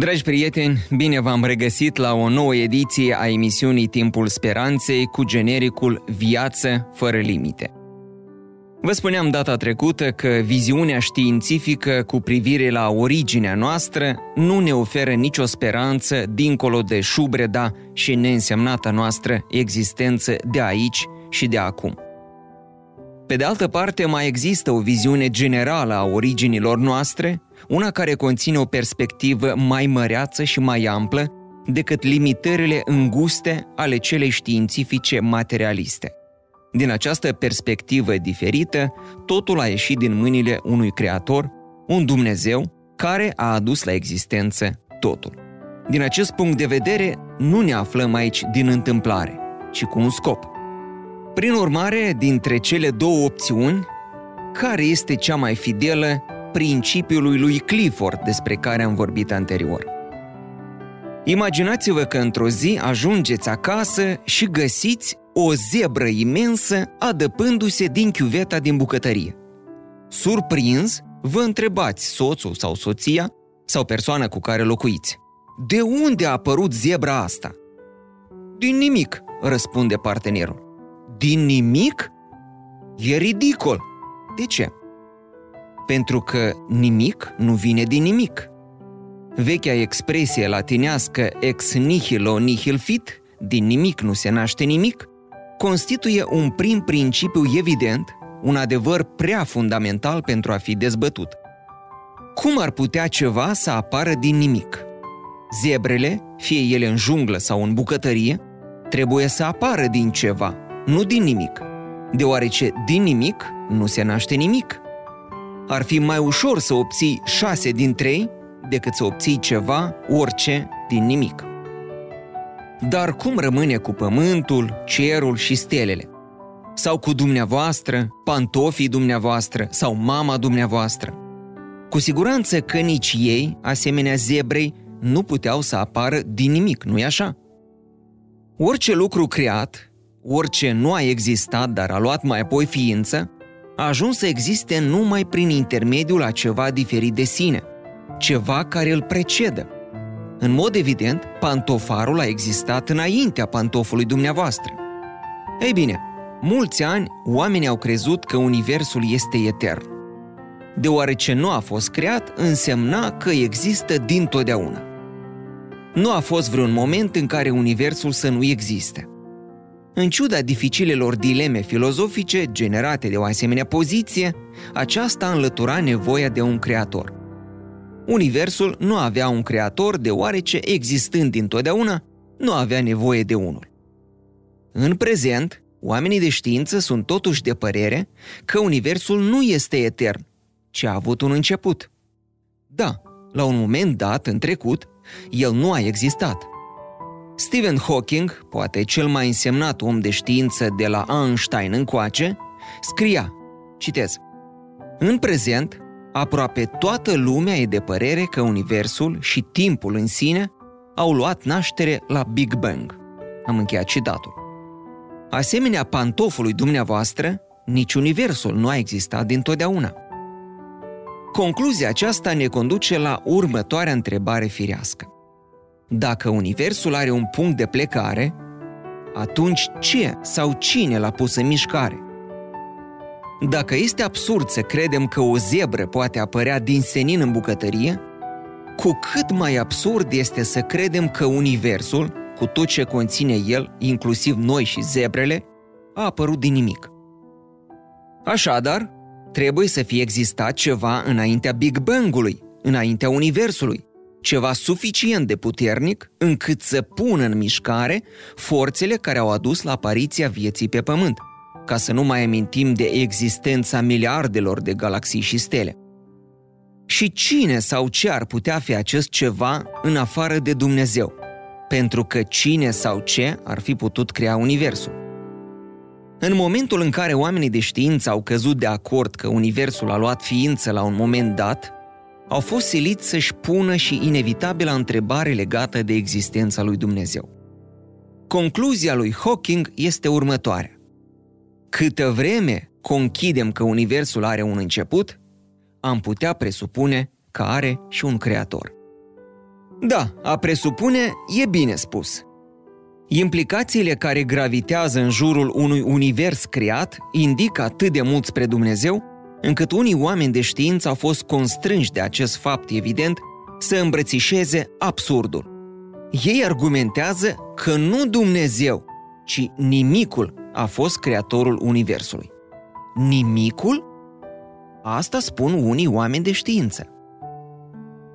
Dragi prieteni, bine v-am regăsit la o nouă ediție a emisiunii Timpul Speranței cu genericul Viață fără limite. Vă spuneam data trecută că viziunea științifică cu privire la originea noastră nu ne oferă nicio speranță dincolo de șubreda și neînsemnata noastră existență de aici și de acum. Pe de altă parte, mai există o viziune generală a originilor noastre, una care conține o perspectivă mai măreață și mai amplă decât limitările înguste ale celei științifice materialiste. Din această perspectivă diferită, totul a ieșit din mâinile unui creator, un Dumnezeu, care a adus la existență totul. Din acest punct de vedere, nu ne aflăm aici din întâmplare, ci cu un scop. Prin urmare, dintre cele două opțiuni, care este cea mai fidelă principiului lui Clifford despre care am vorbit anterior? Imaginați-vă că într-o zi ajungeți acasă și găsiți o zebră imensă adăpându-se din chiuveta din bucătărie. Surprins, vă întrebați soțul sau soția sau persoana cu care locuiți: de unde a apărut zebra asta? Din nimic, răspunde partenerul. Din nimic? E ridicol! De ce? Pentru că nimic nu vine din nimic. Vechea expresie latinească ex nihilo nihil fit, din nimic nu se naște nimic, constituie un prim principiu evident, un adevăr prea fundamental pentru a fi dezbătut. Cum ar putea ceva să apară din nimic? Zebrele, fie ele în junglă sau în bucătărie, trebuie să apară din ceva, nu din nimic, deoarece din nimic nu se naște nimic. Ar fi mai ușor să obții 6 din 3 decât să obții ceva, orice, din nimic. Dar cum rămâne cu pământul, cerul și stelele? Sau cu dumneavoastră, pantofii dumneavoastră sau mama dumneavoastră? Cu siguranță că nici ei, asemenea zebrei, nu puteau să apară din nimic, nu-i așa? Orice lucru creat, orice nu a existat, dar a luat mai apoi ființă, a ajuns să existe numai prin intermediul a ceva diferit de sine, ceva care îl precedă. În mod evident, pantofarul a existat înaintea pantofului dumneavoastră. Ei bine, mulți ani oamenii au crezut că universul este etern. Deoarece nu a fost creat, însemna că există dintotdeauna. Nu a fost vreun moment în care universul să nu existe. În ciuda dificilelor dileme filozofice generate de o asemenea poziție, aceasta înlătura nevoia de un creator. Universul nu avea un creator deoarece, existând dintotdeauna, nu avea nevoie de unul. În prezent, oamenii de știință sunt totuși de părere că universul nu este etern, ci a avut un început. Da, la un moment dat, în trecut, el nu a existat. Stephen Hawking, poate cel mai însemnat om de știință de la Einstein încoace, scria, citez: în prezent, aproape toată lumea e de părere că universul și timpul în sine au luat naștere la Big Bang. Am încheiat citatul. Asemenea pantofului dumneavoastră, nici universul nu a existat dintotdeauna. Concluzia aceasta ne conduce la următoarea întrebare firească. Dacă universul are un punct de plecare, atunci ce sau cine l-a pus în mișcare? Dacă este absurd să credem că o zebră poate apărea din senin în bucătărie, cu cât mai absurd este să credem că universul, cu tot ce conține el, inclusiv noi și zebrele, a apărut din nimic. Așadar, trebuie să fie existat ceva înaintea Big Bang-ului, înaintea universului, ceva suficient de puternic încât să pună în mișcare forțele care au adus la apariția vieții pe pământ, ca să nu mai amintim de existența miliardelor de galaxii și stele. Și cine sau ce ar putea fi acest ceva în afară de Dumnezeu, pentru că cine sau ce ar fi putut crea universul. În momentul în care oamenii de știință au căzut de acord că universul a luat ființă la un moment dat, au fost siliți să-și pună și inevitabila întrebare legată de existența lui Dumnezeu. Concluzia lui Hawking este următoarea. Câtă vreme conchidem că universul are un început, am putea presupune că are și un creator. Da, a presupune e bine spus. Implicațiile care gravitează în jurul unui univers creat indică atât de mult spre Dumnezeu, încât unii oameni de știință au fost constrânși de acest fapt evident să îmbrățișeze absurdul. Ei argumentează că nu Dumnezeu, ci nimicul a fost creatorul universului. Nimicul? Asta spun unii oameni de știință.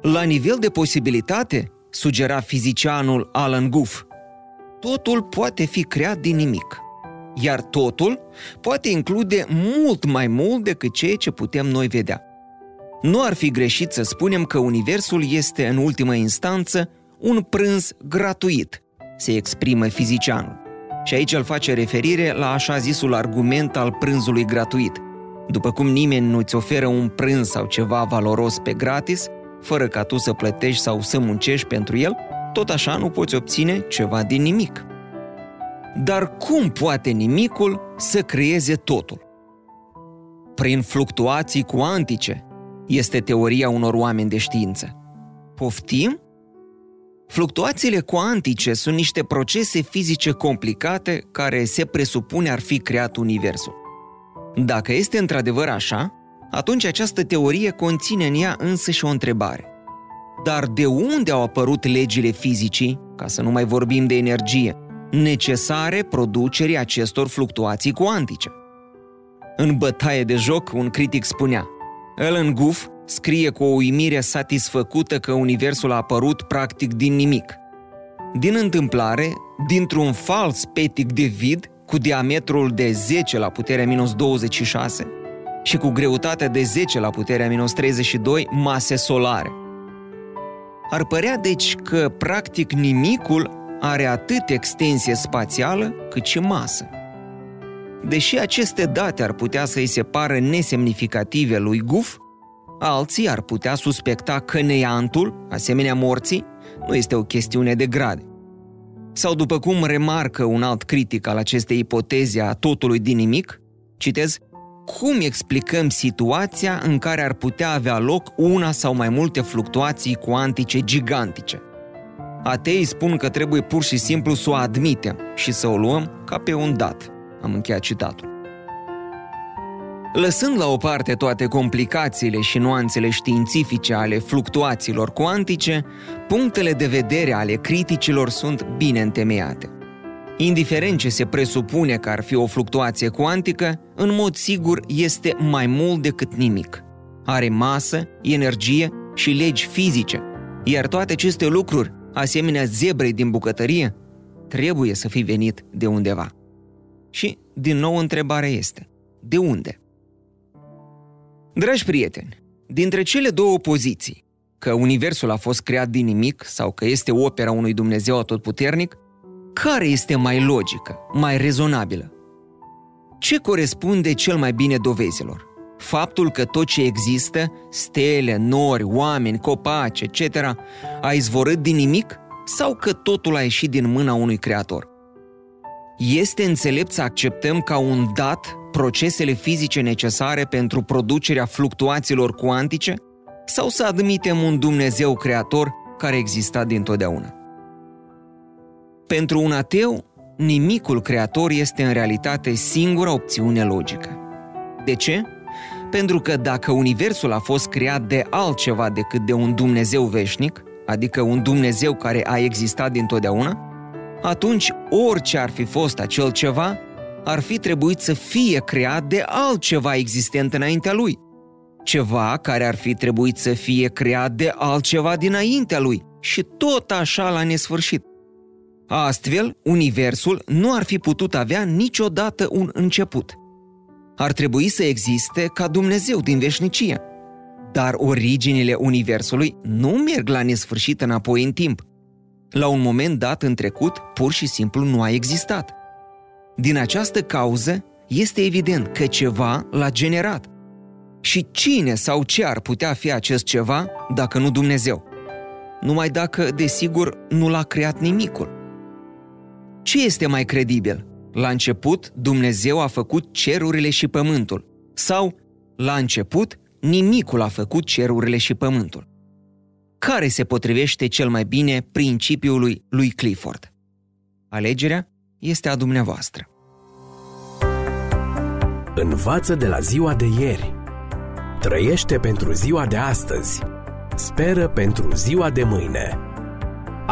La nivel de posibilitate, sugera fizicianul Alan Guth, totul poate fi creat din nimic, iar totul poate include mult mai mult decât ceea ce putem noi vedea. Nu ar fi greșit să spunem că universul este, în ultimă instanță, un prânz gratuit, se exprimă fizicianul. Și aici el face referire la așa zisul argument al prânzului gratuit. După cum nimeni nu-ți oferă un prânz sau ceva valoros pe gratis, fără ca tu să plătești sau să muncești pentru el, tot așa nu poți obține ceva din nimic. Dar cum poate nimicul să creeze totul? Prin fluctuații cuantice, este teoria unor oameni de știință. Poftim? Fluctuațiile cuantice sunt niște procese fizice complicate care se presupune ar fi creat universul. Dacă este într-adevăr așa, atunci această teorie conține în ea însăși o întrebare. Dar de unde au apărut legile fizicii, ca să nu mai vorbim de energie, necesare producerii acestor fluctuații cuantice? În Bătaie de joc, un critic spunea: Alan Guth scrie cu o uimire satisfăcută că universul a apărut practic din nimic. Din întâmplare, dintr-un fals petic de vid cu diametrul de 10⁻²⁶ și cu greutatea de 10⁻³² mase solare. Ar părea deci că practic nimicul are atât extensie spațială cât și masă. Deși aceste date ar putea să-i separă nesemnificative lui Guth, alții ar putea suspecta că neantul, asemenea morții, nu este o chestiune de grade. Sau după cum remarcă un alt critic al acestei ipoteze a totului din nimic, citez: cum explicăm situația în care ar putea avea loc una sau mai multe fluctuații cuantice gigantice? Ateii spun că trebuie pur și simplu să o admitem și să o luăm ca pe un dat. Am încheiat citatul. Lăsând la o parte toate complicațiile și nuanțele științifice ale fluctuațiilor cuantice, punctele de vedere ale criticilor sunt bine întemeiate. Indiferent ce se presupune că ar fi o fluctuație cuantică, în mod sigur este mai mult decât nimic. Are masă, energie și legi fizice, iar toate aceste lucruri, asemenea zebrei din bucătărie, trebuie să fi venit de undeva. Și, din nou, întrebarea este: de unde? Dragi prieteni, dintre cele două poziții, că universul a fost creat din nimic sau că este opera unui Dumnezeu atotputernic, care este mai logică, mai rezonabilă? Ce corespunde cel mai bine dovezilor? Faptul că tot ce există, stele, nori, oameni, copaci, etc., a izvorât din nimic, sau că totul a ieșit din mâna unui creator? Este înțelept să acceptăm ca un dat procesele fizice necesare pentru producerea fluctuațiilor cuantice, sau să admitem un Dumnezeu creator care exista dintotdeauna? Pentru un ateu, nimicul creator este în realitate singura opțiune logică. De ce? Pentru că dacă universul a fost creat de altceva decât de un Dumnezeu veșnic, adică un Dumnezeu care a existat dintotdeauna, atunci orice ar fi fost acel ceva, ar fi trebuit să fie creat de altceva existent înaintea lui. Ceva care ar fi trebuit să fie creat de altceva dinaintea lui și tot așa la nesfârșit. Astfel, universul nu ar fi putut avea niciodată un început. Ar trebui să existe ca Dumnezeu din veșnicie. Dar originile universului nu merg la nesfârșit înapoi în timp. la un moment dat în trecut, pur și simplu nu a existat. Din această cauză, este evident că ceva l-a generat. Și cine sau ce ar putea fi acest ceva, dacă nu Dumnezeu? Numai dacă, desigur, nu l-a creat nimicul. Ce este mai credibil? La început, Dumnezeu a făcut cerurile și pământul. Sau, la început, nimicul a făcut cerurile și pământul. Care se potrivește cel mai bine principiului lui Clifford? Alegerea este a dumneavoastră. Învață de la ziua de ieri. Trăiește pentru ziua de astăzi. Speră pentru ziua de mâine.